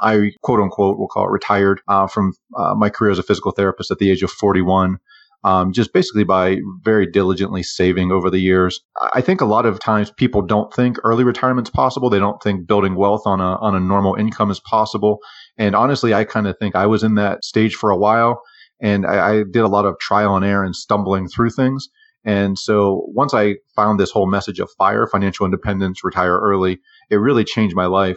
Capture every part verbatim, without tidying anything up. I, quote unquote, we'll call it retired uh, from uh, my career as a physical therapist at the age of forty-one. Um, just basically by very diligently saving over the years. I think a lot of times people don't think early retirement's possible. They don't think building wealth on a on a normal income is possible. And honestly, I kind of think I was in that stage for a while, and I, I did a lot of trial and error and stumbling through things. And so once I found this whole message of FIRE, financial independence, retire early, it really changed my life.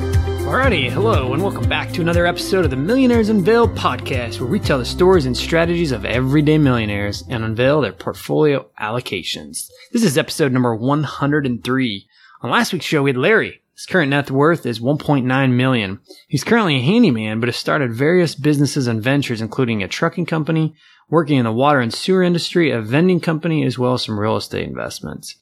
Alrighty, hello, and welcome back to another episode of the Millionaires Unveiled podcast, where we tell the stories and strategies of everyday millionaires and unveil their portfolio allocations. This is episode number one hundred three. On last week's show, we had Larry. His current net worth is one point nine million dollars. He's currently a handyman, but has started various businesses and ventures, including a trucking company, working in the water and sewer industry, a vending company, as well as some real estate investments.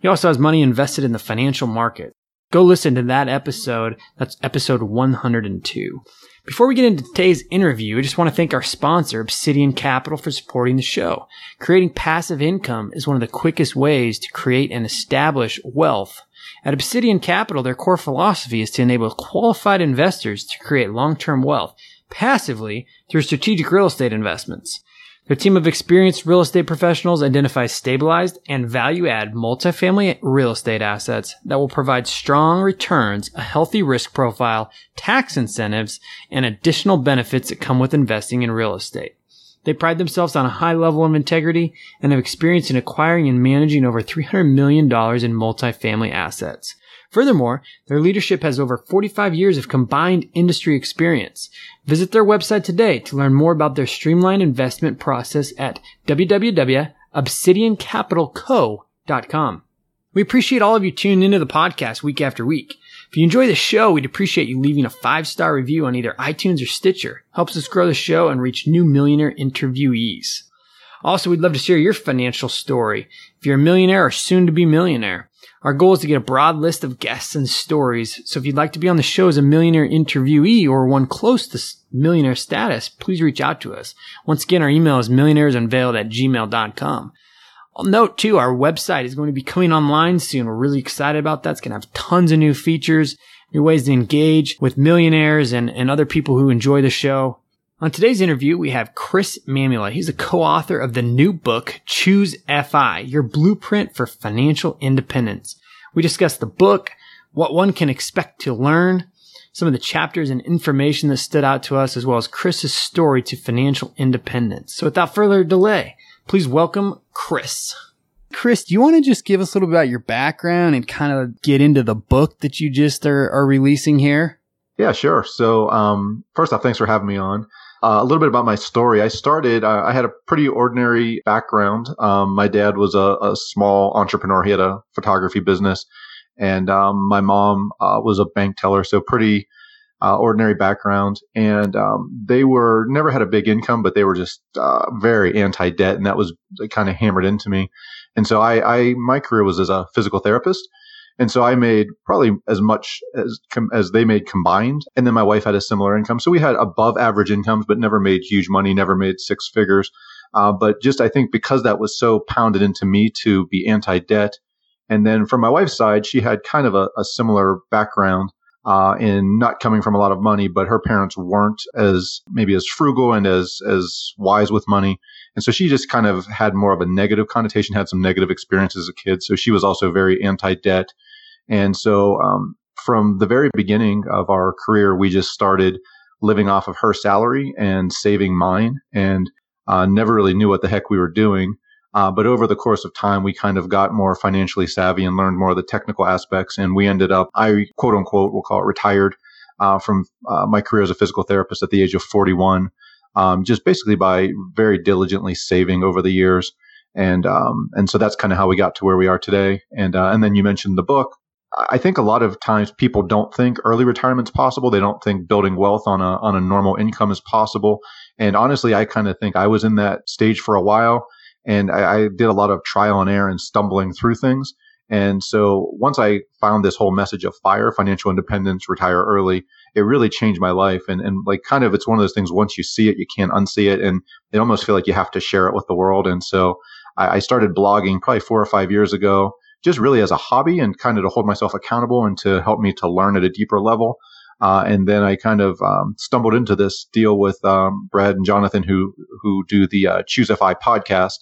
He also has money invested in the financial market. Go listen to that episode. That's episode one hundred two. Before we get into today's interview, I just want to thank our sponsor, Obsidian Capital, for supporting the show. Creating passive income is one of the quickest ways to create and establish wealth. At Obsidian Capital, their core philosophy is to enable qualified investors to create long-term wealth passively through strategic real estate investments. Their team of experienced real estate professionals identifies stabilized and value-add multifamily real estate assets that will provide strong returns, a healthy risk profile, tax incentives, and additional benefits that come with investing in real estate. They pride themselves on a high level of integrity and have experience in acquiring and managing over three hundred million dollars in multifamily assets. Furthermore, their leadership has over forty-five years of combined industry experience. Visit their website today to learn more about their streamlined investment process at w w w dot obsidian capital co dot com. We appreciate all of you tuning into the podcast week after week. If you enjoy the show, we'd appreciate you leaving a five-star review on either iTunes or Stitcher. Helps us grow the show and reach new millionaire interviewees. Also, we'd love to share your financial story if you're a millionaire or soon-to-be millionaire. Our goal is to get a broad list of guests and stories, so if you'd like to be on the show as a millionaire interviewee or one close to millionaire status, please reach out to us. Once again, our email is millionaires unveiled at gmail dot com. I'll note, too, our website is going to be coming online soon. We're really excited about that. It's going to have tons of new features, new ways to engage with millionaires and, and other people who enjoy the show. On today's interview, we have Chris Mamula. He's a co-author of the new book, Choose F I, Your Blueprint for Financial Independence. We discuss the book, what one can expect to learn, some of the chapters and information that stood out to us, as well as Chris's story to financial independence. So without further delay, please welcome Chris. Chris, do you want to just give us a little bit about your background and kind of get into the book that you just are, are releasing here? Yeah, sure. So um, first off, thanks for having me on. Uh, a little bit about my story. I started, uh, I had a pretty ordinary background. Um, my dad was a, a small entrepreneur. He had a photography business. And um, my mom uh, was a bank teller, so pretty uh, ordinary background. And um, they were never had a big income, but they were just uh, very anti-debt. And that was kind of hammered into me. And so I, I my career was as a physical therapist. And so I made probably as much as com- as they made combined. And then my wife had a similar income. So we had above average incomes, but never made huge money, never made six figures. Uh, but just I think because that was so pounded into me to be anti-debt. And then from my wife's side, she had kind of a, a similar background uh, in not coming from a lot of money, but her parents weren't as maybe as frugal and as as wise with money. And so she just kind of had more of a negative connotation, had some negative experiences as a kid. So she was also very anti-debt. And so um, from the very beginning of our career, we just started living off of her salary and saving mine, and uh, never really knew what the heck we were doing. Uh, but over the course of time, we kind of got more financially savvy and learned more of the technical aspects. And we ended up, I quote unquote, we'll call it retired uh, from uh, my career as a physical therapist at the age of forty-one. Um, just basically by very diligently saving over the years. And um, and so that's kind of how we got to where we are today. And uh, and then you mentioned the book. I think a lot of times people don't think early retirement's possible. They don't think building wealth on a on a normal income is possible. And honestly, I kind of think I was in that stage for a while, and I, I did a lot of trial and error and stumbling through things. And so once I found this whole message of FIRE, financial independence, retire early, it really changed my life. And, and like kind of, it's one of those things, once you see it, you can't unsee it. And it almost feel like you have to share it with the world. And so I, I started blogging probably four or five years ago, just really as a hobby and kind of to hold myself accountable and to help me to learn at a deeper level. Uh, and then I kind of um, stumbled into this deal with um, Brad and Jonathan, who who do the uh, Choose F I podcast,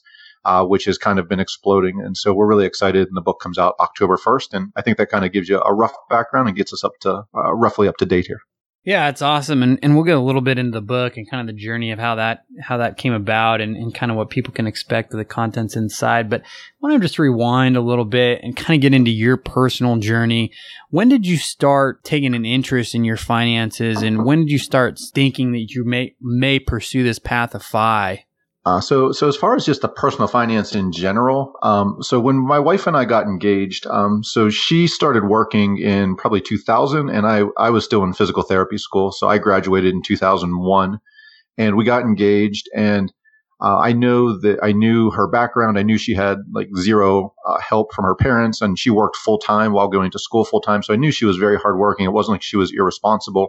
uh, which has kind of been exploding. And so we're really excited. And the book comes out October first. And I think that kind of gives you a rough background and gets us up to uh, roughly up to date here. Yeah, it's awesome. And and we'll get a little bit into the book and kind of the journey of how that how that came about and, and kind of what people can expect of the contents inside. But I want to just rewind a little bit and kind of get into your personal journey. When did you start taking an interest in your finances, and when did you start thinking that you may may pursue this path of F I? Uh, so, so as far as just the personal finance in general, um, so when my wife and I got engaged, um, so she started working in probably two thousand, and I, I was still in physical therapy school. So I graduated in two thousand one, and we got engaged. And uh, I know that I knew her background. I knew she had like zero uh, help from her parents, and she worked full time while going to school full time. So I knew she was very hardworking. It wasn't like she was irresponsible.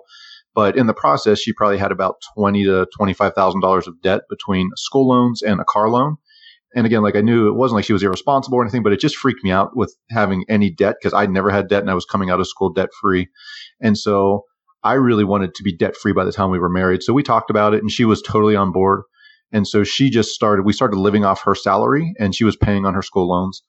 But in the process, she probably had about twenty thousand to twenty-five thousand dollars of debt between school loans and a car loan. And again, like I knew it wasn't like she was irresponsible or anything, but it just freaked me out with having any debt because I'd never had debt and I was coming out of school debt free. And so I really wanted to be debt free by the time we were married. So we talked about it and she was totally on board. And so she just started, we started living off her salary and she was paying on her school loans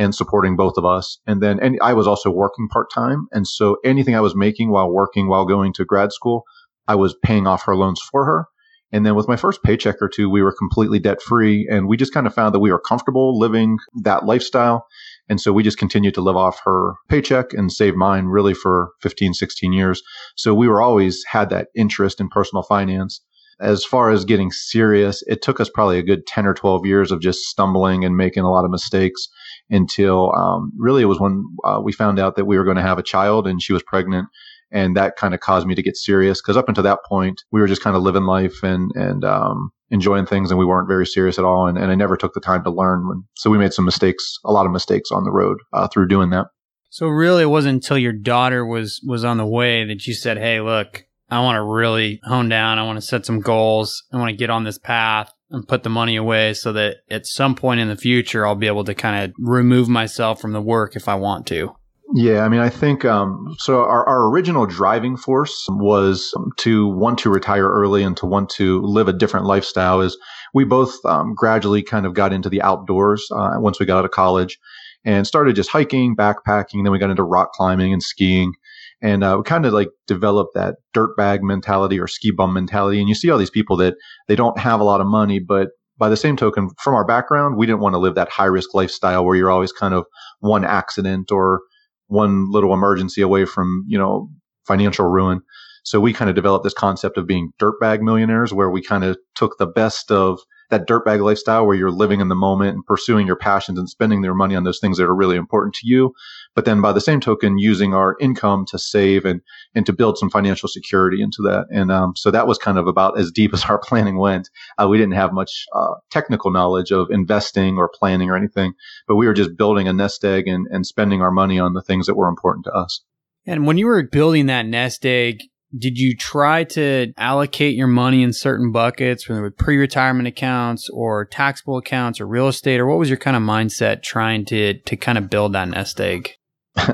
and supporting both of us. And then and I was also working part-time. And so anything I was making while working, while going to grad school, I was paying off her loans for her. And then with my first paycheck or two, we were completely debt-free. And we just kind of found that we were comfortable living that lifestyle. And so we just continued to live off her paycheck and save mine really for fifteen, sixteen years. So we were always had that interest in personal finance. As far as getting serious, it took us probably a good ten or twelve years of just stumbling and making a lot of mistakes. Until um, really it was when uh, we found out that we were going to have a child and she was pregnant. And that kind of caused me to get serious because up until that point, we were just kind of living life and and um, enjoying things and we weren't very serious at all. And, and I never took the time to learn. When, so we made some mistakes, a lot of mistakes on the road uh, through doing that. So really it wasn't until your daughter was was on the way that you said, hey, look, I want to really hone down. I want to set some goals. I want to get on this path and put the money away so that at some point in the future, I'll be able to kind of remove myself from the work if I want to. Yeah. I mean, I think, um, so our, our original driving force was to want to retire early and to want to live a different lifestyle is we both um, gradually kind of got into the outdoors uh, once we got out of college and started just hiking, backpacking. Then we got into rock climbing and skiing. And uh, we kind of like develop that dirtbag mentality or ski bum mentality. And you see all these people that they don't have a lot of money, but by the same token, from our background, we didn't want to live that high risk lifestyle where you're always kind of one accident or one little emergency away from, you know, financial ruin. So we kind of developed this concept of being dirtbag millionaires where we kind of took the best of that dirtbag lifestyle where you're living in the moment and pursuing your passions and spending your money on those things that are really important to you. But then by the same token, using our income to save and and to build some financial security into that. And um, so that was kind of about as deep as our planning went. Uh, we didn't have much uh, technical knowledge of investing or planning or anything, but we were just building a nest egg and, and spending our money on the things that were important to us. And when you were building that nest egg, did you try to allocate your money in certain buckets, whether with pre-retirement accounts or taxable accounts or real estate, or what was your kind of mindset trying to to kind of build that nest egg?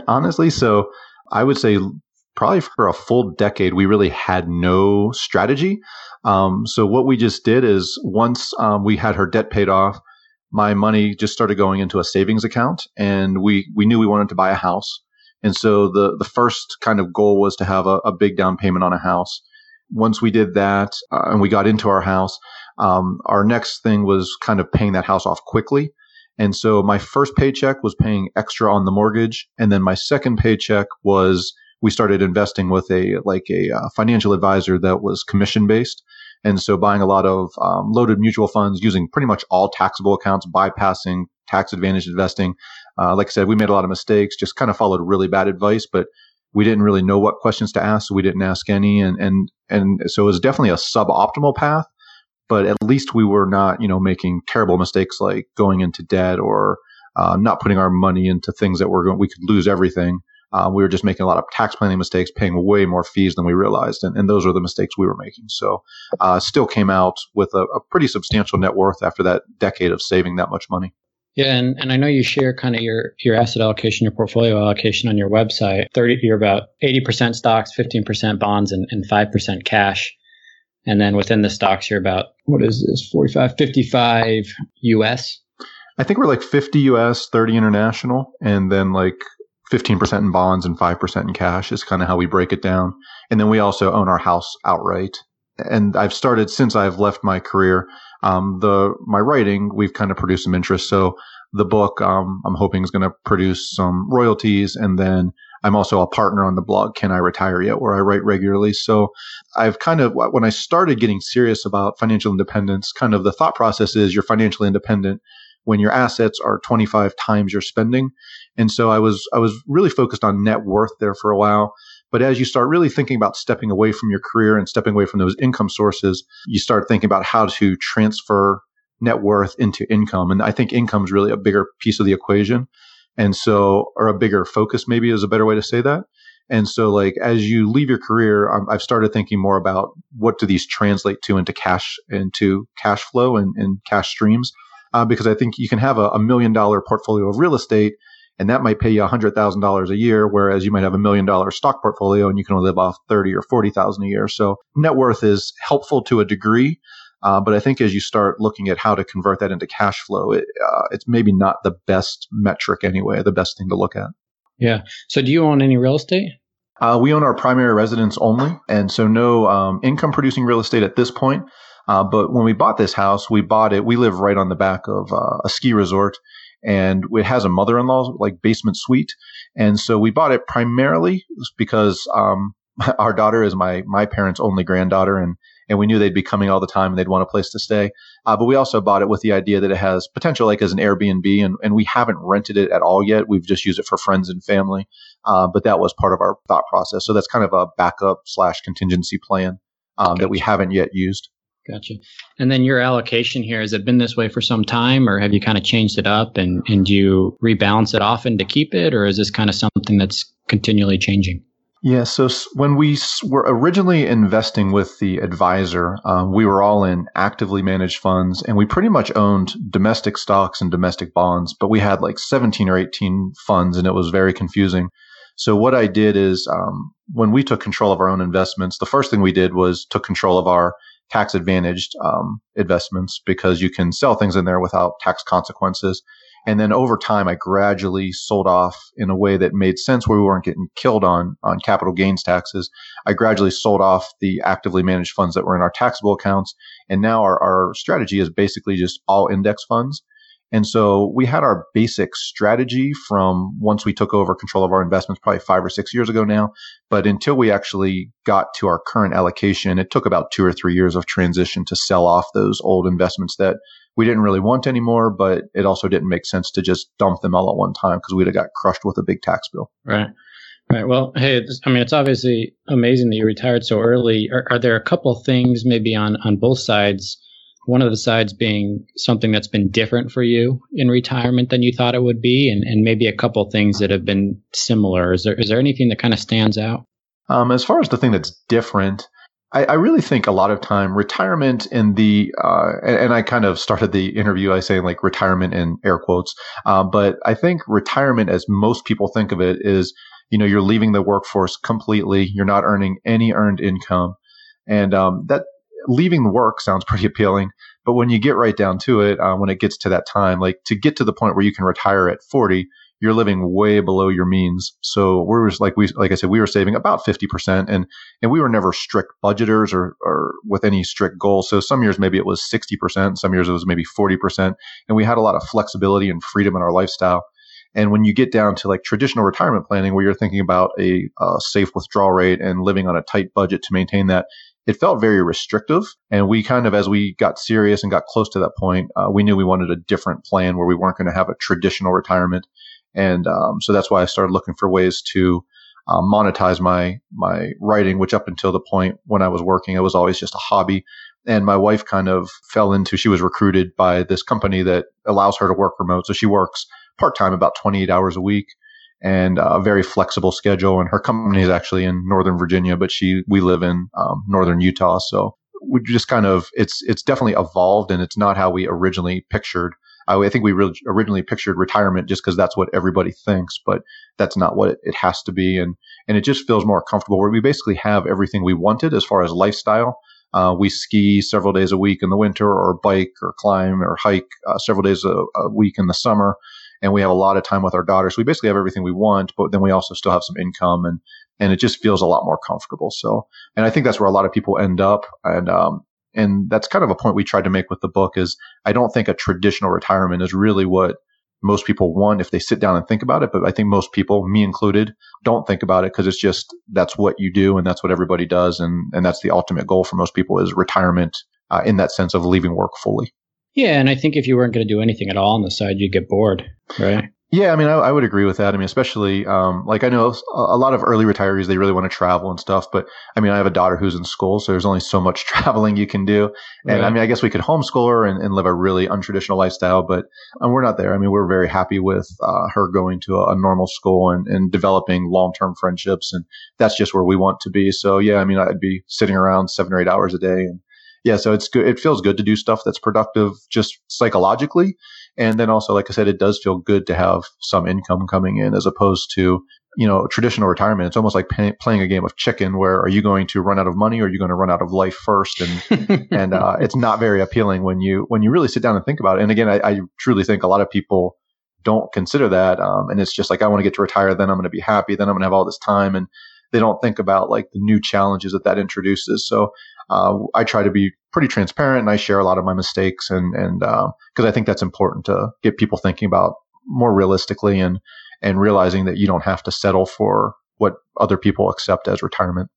Honestly, so I would say probably for a full decade, we really had no strategy. Um, so what we just did is once um, we had her debt paid off, my money just started going into a savings account, and we we knew we wanted to buy a house. And so the the first kind of goal was to have a, a big down payment on a house. Once we did that uh, and we got into our house, um, our next thing was kind of paying that house off quickly. And so my first paycheck was paying extra on the mortgage. And then my second paycheck was we started investing with a like a uh, financial advisor that was commission based. And so buying a lot of um, loaded mutual funds, using pretty much all taxable accounts, bypassing tax advantage investing. Uh, like I said, we made a lot of mistakes, just kind of followed really bad advice, but we didn't really know what questions to ask. So we didn't ask any. And, and, and so it was definitely a suboptimal path, but at least we were not, you know, making terrible mistakes like going into debt or uh, not putting our money into things that we're going, we could lose everything. Uh, we were just making a lot of tax planning mistakes, paying way more fees than we realized. And, and those were the mistakes we were making. So uh still came out with a, a pretty substantial net worth after that decade of saving that much money. Yeah. And, and I know you share kind of your, your asset allocation, your portfolio allocation on your website. thirty You're about eighty percent stocks, fifteen percent bonds, and, and five percent cash. And then within the stocks, you're about, what is this, forty-five, fifty-five U S? I think we're like fifty U S, thirty international, and then like fifteen percent in bonds and five percent in cash is kind of how we break it down. And then we also own our house outright. And I've started, since I've left my career, um, the my writing, we've kind of produced some interest. So the book, um, I'm hoping is going to produce some royalties. And then I'm also a partner on the blog, Can I Retire Yet?, where I write regularly. So I've kind of, when I started getting serious about financial independence, kind of the thought process is you're financially independent when your assets are twenty-five times your spending. And so I was, I was really focused on net worth there for a while. But as you start really thinking about stepping away from your career and stepping away from those income sources, you start thinking about how to transfer net worth into income. And I think income is really a bigger piece of the equation. And so, or a bigger focus maybe is a better way to say that. And so like, as you leave your career, I'm, I've started thinking more about what do these translate to into cash, into cash flow and, and cash streams. Uh, because I think you can have a, a million dollar portfolio of real estate, and that might pay you one hundred thousand dollars a year, whereas you might have a million dollar stock portfolio and you can only live off thirty or forty thousand a year. So net worth is helpful to a degree, uh, but I think as you start looking at how to convert that into cash flow, it, uh, it's maybe not the best metric anyway, the best thing to look at. Yeah. So do you own any real estate? Uh, we own our primary residence only, and so no um, income producing real estate at this point. Uh, but when we bought this house, we bought it. We live right on the back of uh, a ski resort, and it has a mother-in-law's like basement suite. And so we bought it primarily because um, our daughter is my my parents' only granddaughter, and and we knew they'd be coming all the time and they'd want a place to stay. Uh, but we also bought it with the idea that it has potential, like as an Airbnb, and and we haven't rented it at all yet. We've just used it for friends and family. Uh, but that was part of our thought process. So that's kind of a backup slash contingency plan um, that we haven't yet used. Gotcha. And then your allocation here, has it been this way for some time, or have you kind of changed it up, and, and do you rebalance it often to keep it, or is this kind of something that's continually changing? Yeah. So when we were originally investing with the advisor, um, we were all in actively managed funds, and we pretty much owned domestic stocks and domestic bonds, but we had like seventeen or eighteen funds, and it was very confusing. So what I did is um, when we took control of our own investments, the first thing we did was took control of our tax advantaged um, investments, because you can sell things in there without tax consequences. And then over time, I gradually sold off in a way that made sense where we weren't getting killed on, on capital gains taxes. I gradually sold off the actively managed funds that were in our taxable accounts. And now our, our strategy is basically just all index funds. And so we had our basic strategy from once we took over control of our investments, probably five or six years ago now. But until we actually got to our current allocation, it took about two or three years of transition to sell off those old investments that we didn't really want anymore. But it also didn't make sense to just dump them all at one time, because we'd have got crushed with a big tax bill. Right. Right. Well, hey, it's, I mean, it's obviously amazing that you retired so early. Are, are there a couple things maybe on, on both sides? One of the sides being something that's been different for you in retirement than you thought it would be, and, and maybe a couple things that have been similar. Is there is there anything that kind of stands out? Um, as far as the thing that's different, I, I really think a lot of time retirement in the, uh, and, and I kind of started the interview I say like retirement in air quotes, uh, but I think retirement as most people think of it is, you know, you're leaving the workforce completely, you're not earning any earned income, and um, that. Leaving work sounds pretty appealing, but when you get right down to it, uh, when it gets to that time, like to get to the point where you can retire at forty, you're living way below your means. So we're just like we, like I said, we were saving about fifty percent, and and we were never strict budgeters or or with any strict goal. So some years maybe it was sixty percent, some years it was maybe forty percent, and we had a lot of flexibility and freedom in our lifestyle. And when you get down to like traditional retirement planning, where you're thinking about a uh, safe withdrawal rate and living on a tight budget to maintain that, it felt very restrictive. And we kind of, as we got serious and got close to that point, uh, we knew we wanted a different plan where we weren't going to have a traditional retirement. And um, so that's why I started looking for ways to uh, monetize my my writing, which up until the point when I was working, it was always just a hobby. And my wife kind of fell into, she was recruited by this company that allows her to work remote. So she works part-time, about twenty-eight hours a week, and a very flexible schedule. And her company is actually in Northern Virginia, but she we live in um, Northern Utah. So we just kind of, it's it's definitely evolved, and it's not how we originally pictured. I, I think we re- originally pictured retirement just because that's what everybody thinks, but that's not what it, it has to be. And and it just feels more comfortable, where we basically have everything we wanted as far as lifestyle. Uh, we ski several days a week in the winter, or bike, or climb, or hike uh, several days a, a week in the summer. And we have a lot of time with our daughter. So we basically have everything we want, but then we also still have some income, and and it just feels a lot more comfortable. So, and I think that's where a lot of people end up. And um, and that's kind of a point we tried to make with the book, is I don't think a traditional retirement is really what most people want if they sit down and think about it. But I think most people, me included, don't think about it because it's just, that's what you do and that's what everybody does. And, and that's the ultimate goal for most people, is retirement uh, in that sense of leaving work fully. Yeah. And I think if you weren't going to do anything at all on the side, you'd get bored, right? Yeah. I mean, I, I would agree with that. I mean, especially um, like I know a lot of early retirees, they really want to travel and stuff. But I mean, I have a daughter who's in school, so there's only so much traveling you can do. And right. I mean, I guess we could homeschool her and, and live a really untraditional lifestyle, but um, we're not there. I mean, we're very happy with uh, her going to a, a normal school and, and developing long-term friendships. And that's just where we want to be. So yeah, I mean, I'd be sitting around seven or eight hours a day, and yeah, so it's good. It feels good to do stuff that's productive just psychologically. And then also, like I said, it does feel good to have some income coming in, as opposed to, you know, traditional retirement. It's almost like pay, playing a game of chicken, where are you going to run out of money, or are you going to run out of life first? And and uh, it's not very appealing when you when you really sit down and think about it. And again, I, I truly think a lot of people don't consider that. Um, and it's just like, I want to get to retire, then I'm going to be happy, then I'm going to have all this time. And they don't think about like the new challenges that that introduces. So uh, I try to be pretty transparent, and I share a lot of my mistakes, and and because um, I think that's important to get people thinking about more realistically, and and realizing that you don't have to settle for what other people accept as retirement.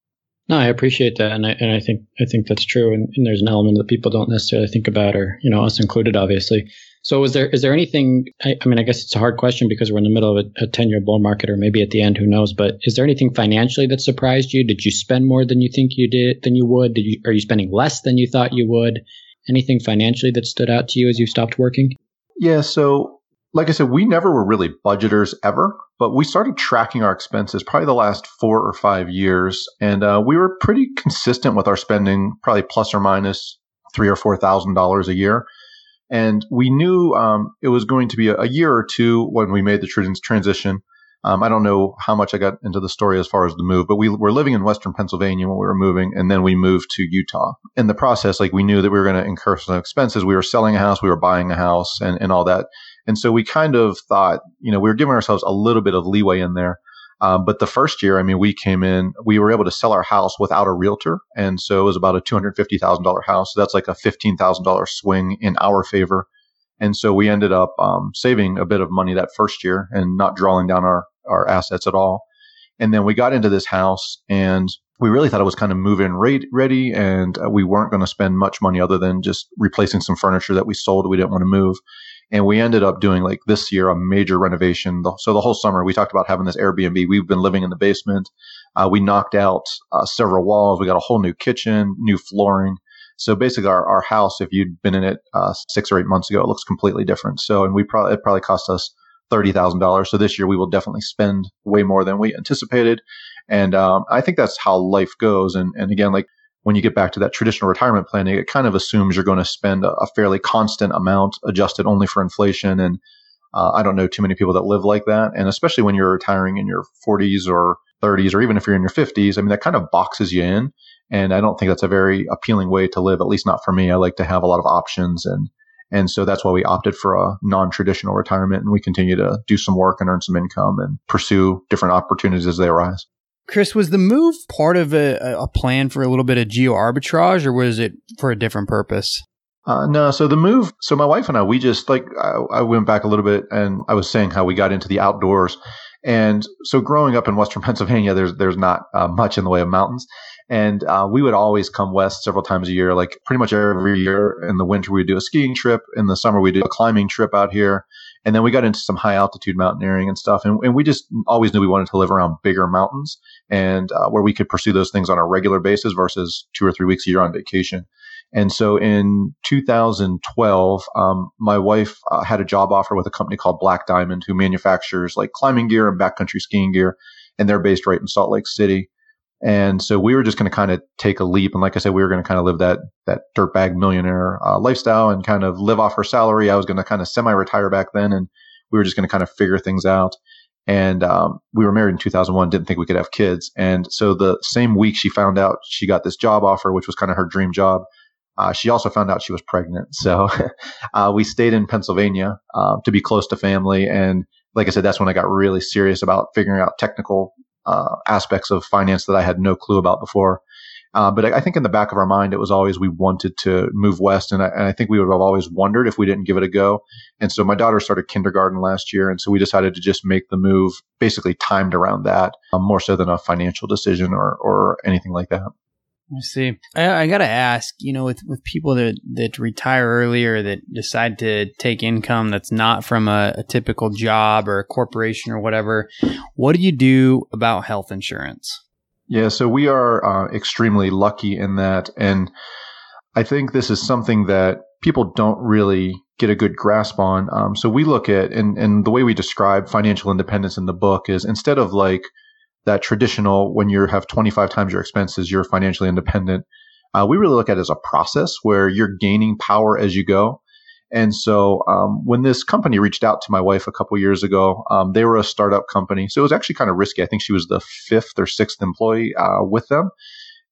No, I appreciate that, and I and I think I think that's true. And, and there's an element that people don't necessarily think about, or you know, us included, obviously. So, is there is there anything? I, I mean, I guess it's a hard question because we're in the middle of a ten-year bull market, or maybe at the end, who knows? But is there anything financially that surprised you? Did you spend more than you think you did than you would? Did you, are you spending less than you thought you would? Anything financially that stood out to you as you stopped working? Yeah. So, like I said, we never were really budgeters ever, but we started tracking our expenses probably the last four or five years, and uh, we were pretty consistent with our spending, probably plus or minus three or four thousand dollars a year. And we knew um, it was going to be a, a year or two when we made the tr- transition. Um, I don't know how much I got into the story as far as the move, but we were living in Western Pennsylvania when we were moving, and then we moved to Utah. In the process, like we knew that we were going to incur some expenses. We were selling a house, we were buying a house, and, and all that. And so we kind of thought, you know, we were giving ourselves a little bit of leeway in there. Um, but the first year, I mean, we came in, we were able to sell our house without a realtor. And so it was about a two hundred fifty thousand dollars house. So that's like a fifteen thousand dollars swing in our favor. And so we ended up um, saving a bit of money that first year and not drawing down our, our assets at all. And then we got into this house, and we really thought it was kind of move-in ready, and we weren't going to spend much money other than just replacing some furniture that we sold. We didn't want to move. And we ended up doing, like this year, a major renovation. So the whole summer, we talked about having this Airbnb. We've been living in the basement. Uh, we knocked out uh, several walls. We got a whole new kitchen, new flooring. So basically, our, our house, if you'd been in it uh, six or eight months ago, it looks completely different. So, and we probably, it probably cost us thirty thousand dollars. So this year, we will definitely spend way more than we anticipated. And um, I think that's how life goes. And and again, like when you get back to that traditional retirement planning, it kind of assumes you're going to spend a, a fairly constant amount adjusted only for inflation. And uh, I don't know too many people that live like that. And especially when you're retiring in your forties or thirties, or even if you're in your fifties, I mean, that kind of boxes you in. And I don't think that's a very appealing way to live, at least not for me. I like to have a lot of options. And, and so that's why we opted for a non-traditional retirement. And we continue to do some work and earn some income and pursue different opportunities as they arise. Chris, was the move part of a, a plan for a little bit of geo-arbitrage, or was it for a different purpose? Uh, no. So the move, so my wife and I, we just like, I, I went back a little bit, and I was saying how we got into the outdoors. And so growing up in Western Pennsylvania, there's there's not uh, much in the way of mountains. And uh, we would always come west several times a year, like pretty much every year. In the winter, we'd do a skiing trip. In the summer, we'd do a climbing trip out here. And then we got into some high altitude mountaineering and stuff. And, and we just always knew we wanted to live around bigger mountains, and uh, where we could pursue those things on a regular basis versus two or three weeks a year on vacation. And so in two thousand twelve, um, my wife uh, had a job offer with a company called Black Diamond, who manufactures like climbing gear and backcountry skiing gear. And they're based right in Salt Lake City. And so we were just going to kind of take a leap. And like I said, we were going to kind of live that that dirtbag millionaire uh, lifestyle and kind of live off her salary. I was going to kind of semi-retire back then. And we were just going to kind of figure things out. And um, we were married in two thousand one, didn't think we could have kids. And so the same week she found out she got this job offer, which was kind of her dream job, Uh, she also found out she was pregnant. So uh, we stayed in Pennsylvania uh, to be close to family. And like I said, that's when I got really serious about figuring out technical uh, aspects of finance that I had no clue about before. Uh, but I, I think in the back of our mind, it was always we wanted to move west. And I, and I think we would have always wondered if we didn't give it a go. And so my daughter started kindergarten last year. And so we decided to just make the move basically timed around that, um, more so than a financial decision or or anything like that. I see. I, I got to ask, you know, with, with people that, that retire earlier, that decide to take income that's not from a, a typical job or a corporation or whatever, what do you do about health insurance? Yeah, so we are uh, extremely lucky in that. And I think this is something that people don't really get a good grasp on. Um, so we look at, and, and the way we describe financial independence in the book is instead of like, that traditional, when you have twenty-five times your expenses, you're financially independent. Uh, we really look at it as a process where you're gaining power as you go. And so um, when this company reached out to my wife a couple years ago, um, they were a startup company. So it was actually kind of risky. I think she was the fifth or sixth employee uh, with them.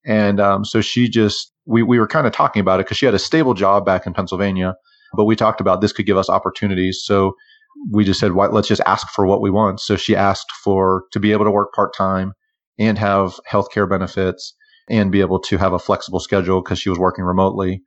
And um, so she just, we, we were kind of talking about it because she had a stable job back in Pennsylvania, but we talked about this could give us opportunities. So we just said, why, let's just ask for what we want. So she asked for to be able to work part-time and have healthcare benefits and be able to have a flexible schedule because she was working remotely.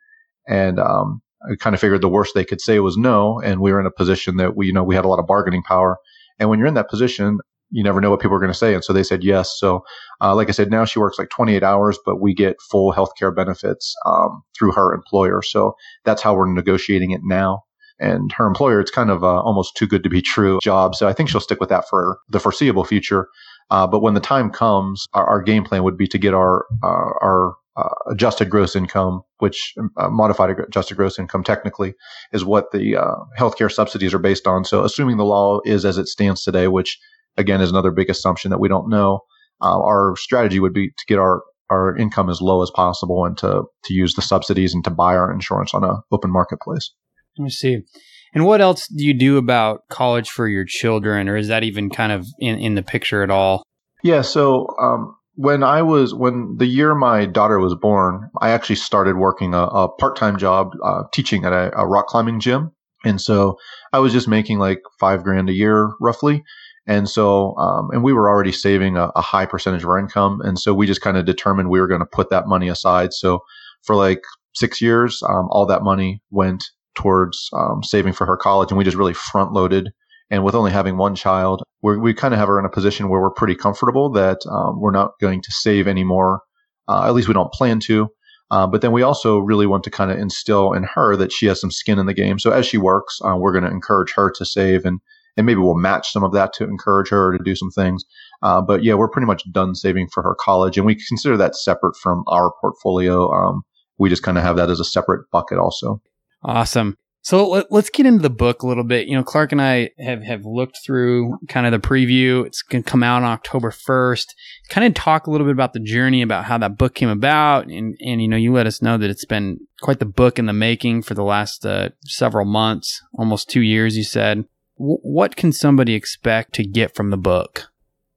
And um, I kind of figured the worst they could say was no. And we were in a position that we, you know, we had a lot of bargaining power. And when you're in that position, you never know what people are going to say. And so they said yes. So uh, like I said, now she works like twenty-eight hours, but we get full healthcare benefits um, through her employer. So that's how we're negotiating it now. And her employer, it's kind of uh, almost too good to be true job. So I think she'll stick with that for the foreseeable future. Uh, but when the time comes, our, our game plan would be to get our uh, our uh, adjusted gross income, which uh, modified adjusted gross income technically is what the uh, healthcare subsidies are based on. So assuming the law is as it stands today, which again is another big assumption that we don't know, uh, our strategy would be to get our our income as low as possible and to to use the subsidies and to buy our insurance on an open marketplace. Let me see. And what else do you do about college for your children, or is that even kind of in, in the picture at all? Yeah. So um, when I was, when the year my daughter was born, I actually started working a, a part-time job uh, teaching at a, a rock climbing gym. And so I was just making like five grand a year roughly. And so, um, and we were already saving a, a high percentage of our income. And so we just kind of determined we were going to put that money aside. So for like six years, um, all that money went towards um, saving for her college. And we just really front loaded. And with only having one child, we're, we kind of have her in a position where we're pretty comfortable that um, we're not going to save anymore. Uh, at least we don't plan to. Uh, but then we also really want to kind of instill in her that she has some skin in the game. So as she works, uh, we're going to encourage her to save, and, and maybe we'll match some of that to encourage her to do some things. Uh, but yeah, we're pretty much done saving for her college. And we consider that separate from our portfolio. Um, we just kind of have that as a separate bucket also. Awesome. So let's get into the book a little bit. You know, Clark and I have, have looked through kind of the preview. It's going to come out on October first. Kind of talk a little bit about the journey, about how that book came about. And, and you know, you let us know that it's been quite the book in the making for the last uh, several months, almost two years, you said. W- what can somebody expect to get from the book?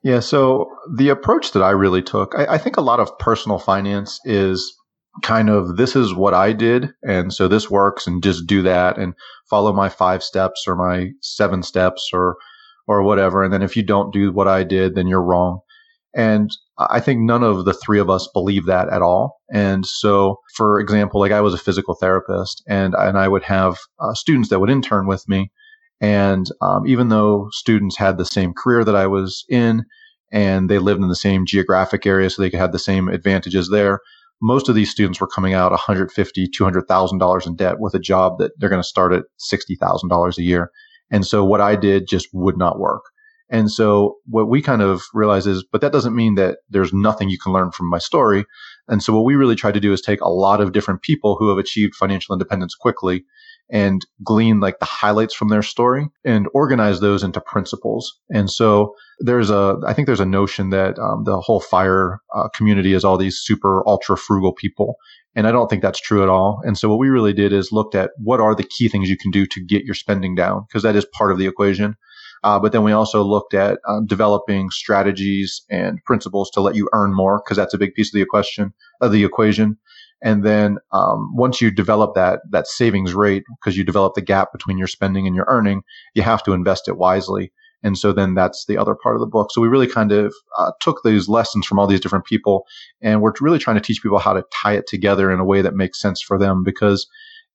Yeah, so the approach that I really took, I, I think a lot of personal finance is kind of, this is what I did, and so this works, and just do that and follow my five steps or my seven steps or or whatever. And then if you don't do what I did, then you're wrong. And I think none of the three of us believe that at all. And so, for example, like I was a physical therapist, and, and I would have uh, students that would intern with me. And um, even though students had the same career that I was in, and they lived in the same geographic area, so they could have the same advantages there, most of these students were coming out one hundred fifty thousand dollars, two hundred thousand dollars in debt with a job that they're going to start at sixty thousand dollars a year. And so what I did just would not work. And so what we kind of realize is, but that doesn't mean that there's nothing you can learn from my story. And so what we really try to do is take a lot of different people who have achieved financial independence quickly and glean like the highlights from their story and organize those into principles. And so there's a, I think there's a notion that um, the whole FIRE uh, community is all these super ultra frugal people. And I don't think that's true at all. And so what we really did is looked at what are the key things you can do to get your spending down, because that is part of the equation. Uh, but then we also looked at uh, developing strategies and principles to let you earn more, because that's a big piece of the equation of the equation. And then um, once you develop that that savings rate, because you develop the gap between your spending and your earning, you have to invest it wisely. And so then that's the other part of the book. So we really kind of uh, took these lessons from all these different people, and we're really trying to teach people how to tie it together in a way that makes sense for them, because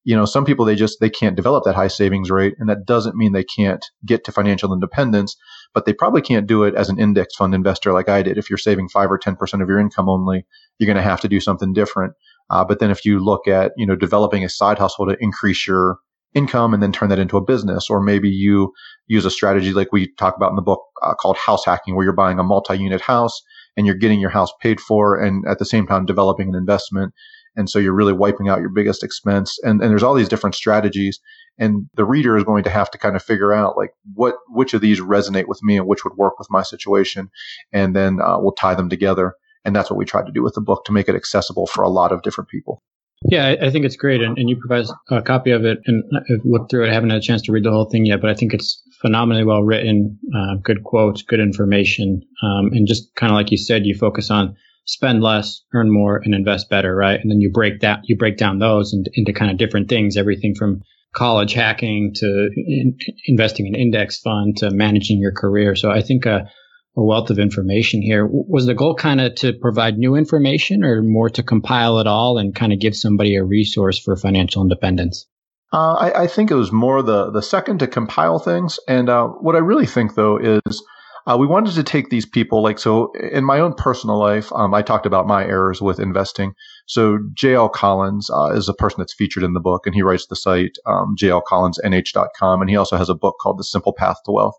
you know, some people, they just, they can't develop that high savings rate. And that doesn't mean they can't get to financial independence, but they probably can't do it as an index fund investor like I did. If you're saving five or ten percent of your income only, you're going to have to do something different. Uh, but then if you look at, you know, developing a side hustle to increase your income and then turn that into a business, or maybe you use a strategy like we talk about in the book uh, called house hacking, where you're buying a multi-unit house and you're getting your house paid for and at the same time developing an investment. And so you're really wiping out your biggest expense. And, and there's all these different strategies. And the reader is going to have to kind of figure out like what which of these resonate with me and which would work with my situation. And then uh, we'll tie them together. And that's what we tried to do with the book, to make it accessible for a lot of different people. Yeah, I, I think it's great. And, and you provide a copy of it. And I've looked through it. I haven't had a chance to read the whole thing yet, but I think it's phenomenally well written. Uh, good quotes, good information. Um, and just kind of like you said, you focus on spend less, earn more, and invest better, right? And then you break that, you break down those into, into kind of different things, everything from college hacking to in, investing in index fund to managing your career. So I think a, a wealth of information here. Was the goal kind of to provide new information, or more to compile it all and kind of give somebody a resource for financial independence? Uh, I, I think it was more the, the second, to compile things. And uh, what I really think, though, is Uh, we wanted to take these people, like, so in my own personal life, um, I talked about my errors with investing. So J L Collins uh, is a person that's featured in the book, and he writes the site, um, J L Collins N H dot com. And he also has a book called The Simple Path to Wealth.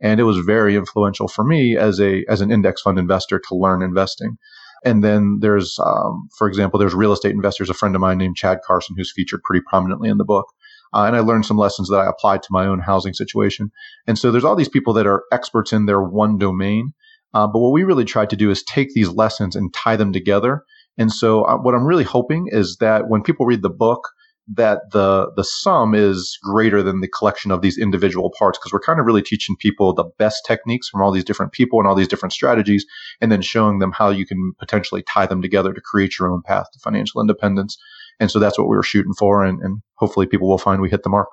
And it was very influential for me as a as an index fund investor to learn investing. And then there's, um, for example, there's real estate investors, a friend of mine named Chad Carson, who's featured pretty prominently in the book. Uh, and I learned some lessons that I applied to my own housing situation. And so there's all these people that are experts in their one domain. Uh, but what we really tried to do is take these lessons and tie them together. And so uh, what I'm really hoping is that when people read the book, that the the sum is greater than the collection of these individual parts, because we're kind of really teaching people the best techniques from all these different people and all these different strategies, and then showing them how you can potentially tie them together to create your own path to financial independence. And so that's what we were shooting for, and, and hopefully people will find we hit the mark.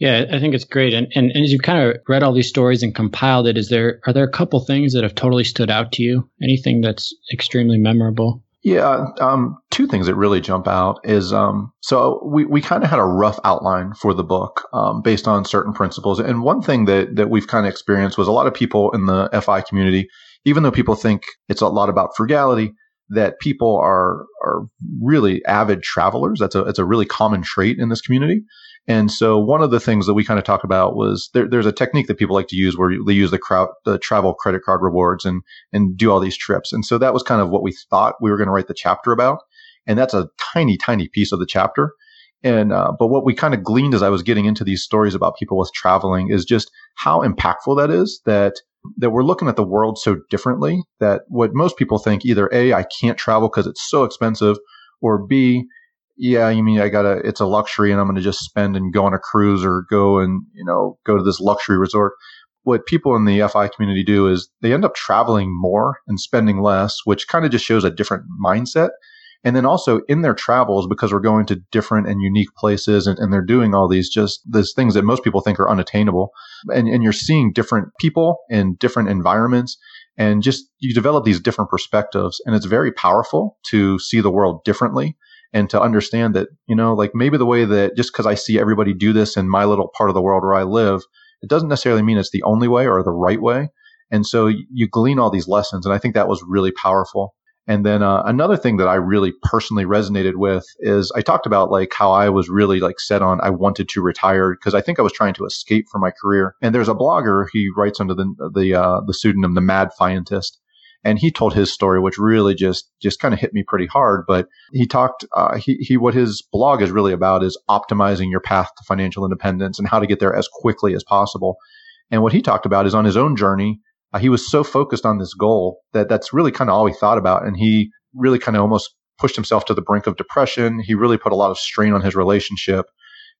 Yeah, I think it's great. And, and and as you've kind of read all these stories and compiled it, is there are there a couple things that have totally stood out to you? Anything that's extremely memorable? Yeah, um, two things that really jump out is, um, so we, we kind of had a rough outline for the book um, based on certain principles. And one thing that that we've kind of experienced was a lot of people in the F I community, even though people think it's a lot about frugality, that people are are really avid travelers. That's a it's a really common trait in this community. And so one of the things that we kind of talk about was there, there's a technique that people like to use where they use the, crowd, the travel credit card rewards and and do all these trips. And so that was kind of what we thought we were going to write the chapter about. And that's a tiny, tiny piece of the chapter. And uh, but what we kind of gleaned as I was getting into these stories about people with traveling is just how impactful that is, that that we're looking at the world so differently, that what most people think, either A, I can't travel because it's so expensive, or B, yeah, you mean I gotta, it's a luxury and I'm going to just spend and go on a cruise or go and, you know, go to this luxury resort. What people in the F I community do is they end up traveling more and spending less, which kind of just shows a different mindset. And then also in their travels, because we're going to different and unique places and, and they're doing all these just these things that most people think are unattainable. And, and you're seeing different people in different environments, and just you develop these different perspectives. And it's very powerful to see the world differently and to understand that, you know, like maybe the way that just because I see everybody do this in my little part of the world where I live, it doesn't necessarily mean it's the only way or the right way. And so you glean all these lessons. And I think that was really powerful. And then uh, another thing that I really personally resonated with is I talked about like how I was really like set on I wanted to retire because I think I was trying to escape from my career. And there's a blogger, he writes under the the uh, the pseudonym The Mad Fientist, and he told his story, which really just just kind of hit me pretty hard. But he talked uh, he he what his blog is really about is optimizing your path to financial independence and how to get there as quickly as possible. And what he talked about is on his own journey. Uh, he was so focused on this goal that that's really kind of all he thought about. And he really kind of almost pushed himself to the brink of depression. He really put a lot of strain on his relationship.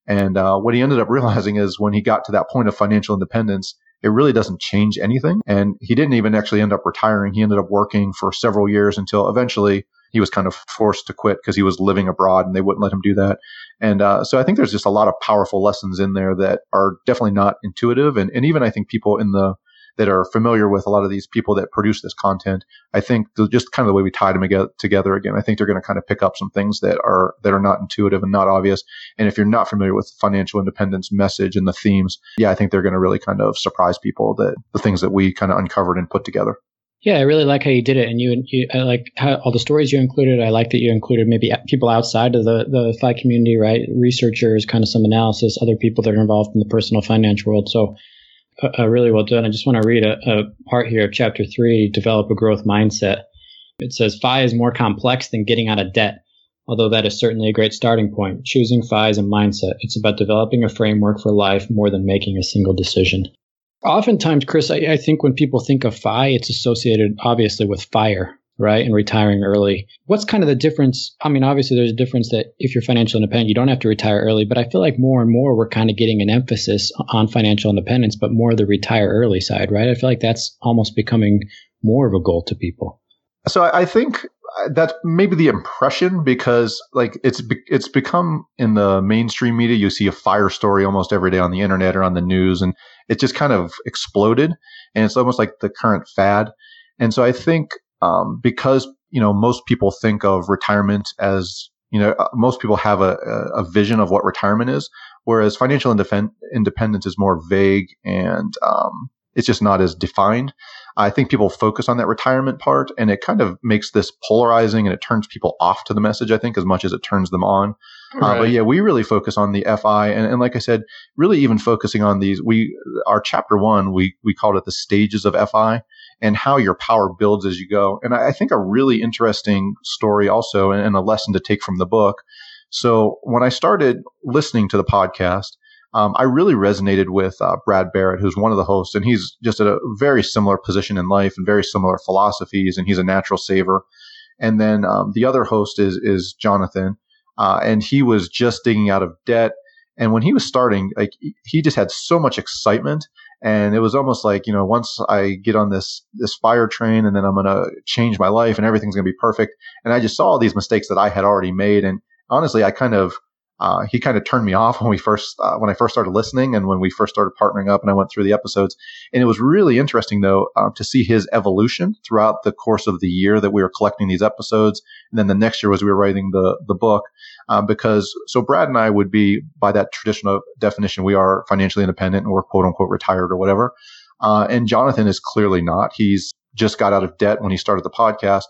And uh, what he ended up realizing is when he got to that point of financial independence, it really doesn't change anything. And he didn't even actually end up retiring. He ended up working for several years until eventually he was kind of forced to quit because he was living abroad and they wouldn't let him do that. And uh, so I think there's just a lot of powerful lessons in there that are definitely not intuitive. And, and even I think people in the that are familiar with a lot of these people that produce this content, I think just kind of the way we tied them together again, I think they're going to kind of pick up some things that are that are not intuitive and not obvious. And if you're not familiar with the financial independence message and the themes, yeah, I think they're going to really kind of surprise people that the things that we kind of uncovered and put together. Yeah, I really like how you did it, and you, you I like how all the stories you included. I like that you included maybe people outside of the the F I community, right? Researchers, kind of some analysis, other people that are involved in the personal finance world. So. Uh, really well done. I just want to read a, a part here of chapter three, develop a growth mindset. It says, F I is more complex than getting out of debt, although that is certainly a great starting point. Choosing F I is a mindset. It's about developing a framework for life more than making a single decision. Oftentimes, Chris, I, I think when people think of F I, it's associated obviously with fire, right? And retiring early. What's kind of the difference? I mean, obviously there's a difference that if you're financially independent, you don't have to retire early, but I feel like more and more we're kind of getting an emphasis on financial independence, but more the retire early side, right? I feel like that's almost becoming more of a goal to people. So I think that's maybe the impression because like it's it's become in the mainstream media, you see a fire story almost every day on the internet or on the news, and it just kind of exploded. And it's almost like the current fad. And so I think Um, because, you know, most people think of retirement as, you know, most people have a, a vision of what retirement is, whereas financial indef- independence is more vague and um, it's just not as defined. I think people focus on that retirement part and it kind of makes this polarizing and it turns people off to the message, I think, as much as it turns them on. Right. Uh, but yeah, we really focus on the F I. And, and like I said, really even focusing on these, we, our chapter one, we, we called it the stages of F I. And how your power builds as you go. And I think a really interesting story also and a lesson to take from the book. So when I started listening to the podcast, um, I really resonated with uh, Brad Barrett, who's one of the hosts. And he's just at a very similar position in life and very similar philosophies. And he's a natural saver. And then um, the other host is, is Jonathan. Uh, and he was just digging out of debt. And when he was starting, like he just had so much excitement. And it was almost like, you know, once I get on this, this fire train and then I'm going to change my life and everything's going to be perfect. And I just saw all these mistakes that I had already made. And honestly, I kind of, uh, he kind of turned me off when we first, uh, when I first started listening and when we first started partnering up and I went through the episodes. And it was really interesting though, uh, to see his evolution throughout the course of the year that we were collecting these episodes. And then the next year was we were writing the, the book. Uh, because so Brad and I would be, by that traditional definition, we are financially independent and we're quote unquote retired or whatever. Uh, and Jonathan is clearly not. He's just got out of debt when he started the podcast.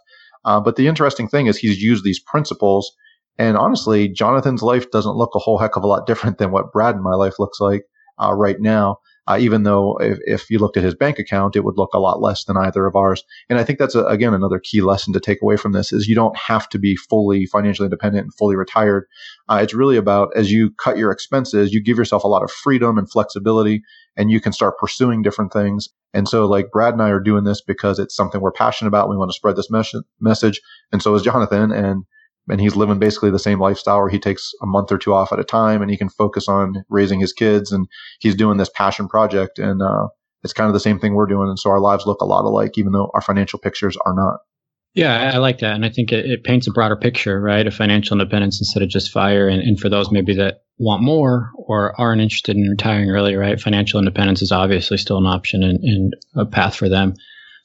Uh, but the interesting thing is he's used these principles. And honestly, Jonathan's life doesn't look a whole heck of a lot different than what Brad in my life looks like uh, right now. Uh, even though if, if you looked at his bank account, it would look a lot less than either of ours. And I think that's, a, again, another key lesson to take away from this is you don't have to be fully financially independent and fully retired. Uh, it's really about as you cut your expenses, you give yourself a lot of freedom and flexibility, and you can start pursuing different things. And so like Brad and I are doing this because it's something we're passionate about. We want to spread this mes- message. And so is Jonathan. And And he's living basically the same lifestyle where he takes a month or two off at a time and he can focus on raising his kids. And he's doing this passion project. And uh, it's kind of the same thing we're doing. And so our lives look a lot alike, even though our financial pictures are not. Yeah, I like that. And I think it, it paints a broader picture, right, of financial independence instead of just fire. And, and for those maybe that want more or aren't interested in retiring early, right, financial independence is obviously still an option and, and a path for them.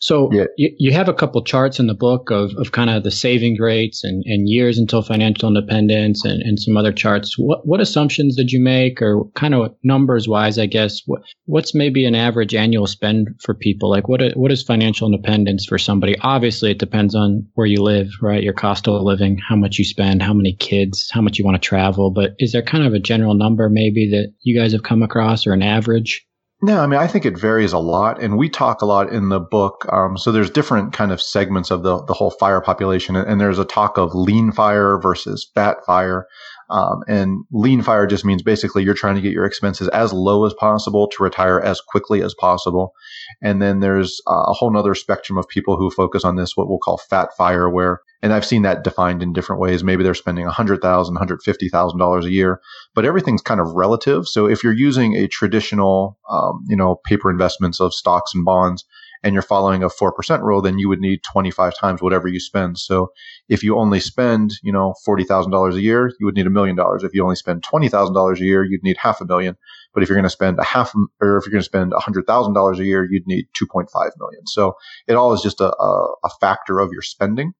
So yeah. you, you have a couple charts in the book of, of kind of the saving rates and, and years until financial independence and, and some other charts. What what assumptions did you make, or kind of numbers wise, I guess, what, what's maybe an average annual spend for people? Like what what is financial independence for somebody? Obviously, it depends on where you live, right? Your cost of living, how much you spend, how many kids, how much you want to travel. But is there kind of a general number maybe that you guys have come across, or an average? No, I mean, I think it varies a lot, and we talk a lot in the book. Um, so there's different kind of segments of the the whole FIRE population, and, and there's a talk of lean FIRE versus fat FIRE. Um, and lean FIRE just means basically you're trying to get your expenses as low as possible to retire as quickly as possible. And then there's uh, a whole nother spectrum of people who focus on this, what we'll call fat FIRE, where, and I've seen that defined in different ways. Maybe they're spending one hundred thousand dollars, one hundred fifty thousand dollars a year, but everything's kind of relative. So if you're using a traditional, um, you know, paper investments of stocks and bonds, and you're following a four percent rule, then you would need twenty-five times whatever you spend. So if you only spend, you know, forty thousand dollars a year, you would need a million dollars. If you only spend twenty thousand dollars a year, you'd need half a million. But if you're going to spend a half, or if you're going to spend one hundred thousand dollars a year, you'd need two point five million. So it all is just a, a, a factor of your spending.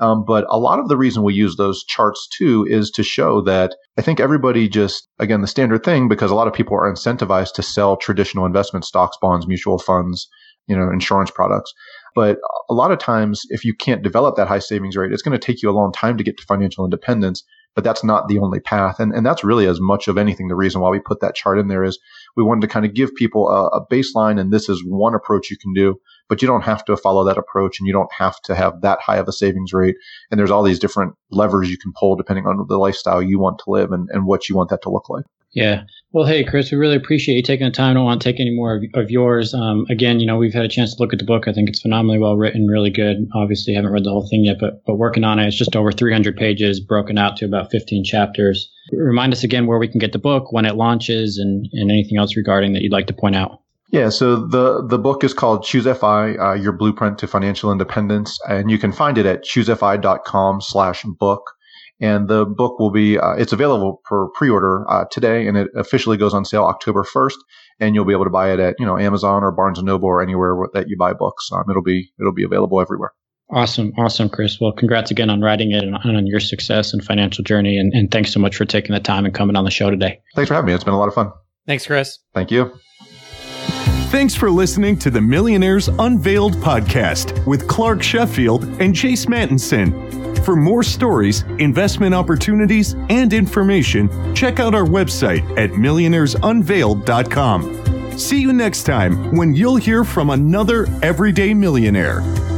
Um, but a lot of the reason we use those charts too is to show that I think everybody just, again, the standard thing, because a lot of people are incentivized to sell traditional investment stocks, bonds, mutual funds, you know, insurance products. But a lot of times, if you can't develop that high savings rate, it's going to take you a long time to get to financial independence. But that's not the only path. And, and that's really as much of anything the reason why we put that chart in there is we wanted to kind of give people a, a baseline, and this is one approach you can do, but you don't have to follow that approach, and you don't have to have that high of a savings rate. And there's all these different levers you can pull depending on the lifestyle you want to live and, and what you want that to look like. Yeah. Well, hey, Chris, we really appreciate you taking the time. I don't want to take any more of, of yours. Um, again, you know, we've had a chance to look at the book. I think it's phenomenally well written, really good. Obviously, haven't read the whole thing yet, but but working on it. It's just over three hundred pages, broken out to about fifteen chapters. Remind us again where we can get the book, when it launches, and, and anything else regarding that you'd like to point out. Yeah, so the, the book is called Choose F I, uh, Your Blueprint to Financial Independence, and you can find it at choosefi.com slash book. And the book will be, uh, it's available for pre-order uh, today, and it officially goes on sale October first, and you'll be able to buy it at, you know, Amazon or Barnes and Noble or anywhere that you buy books. Um, it'll be, it'll be available everywhere. Awesome. Awesome, Chris. Well, congrats again on writing it and on your success and financial journey. And, and thanks so much for taking the time and coming on the show today. Thanks for having me. It's been a lot of fun. Thanks, Chris. Thank you. Thanks for listening to the Millionaires Unveiled podcast with Clark Sheffield and Jace Mattinson. For more stories, investment opportunities, and information, check out our website at millionaires unveiled dot com. See you next time when you'll hear from another everyday millionaire.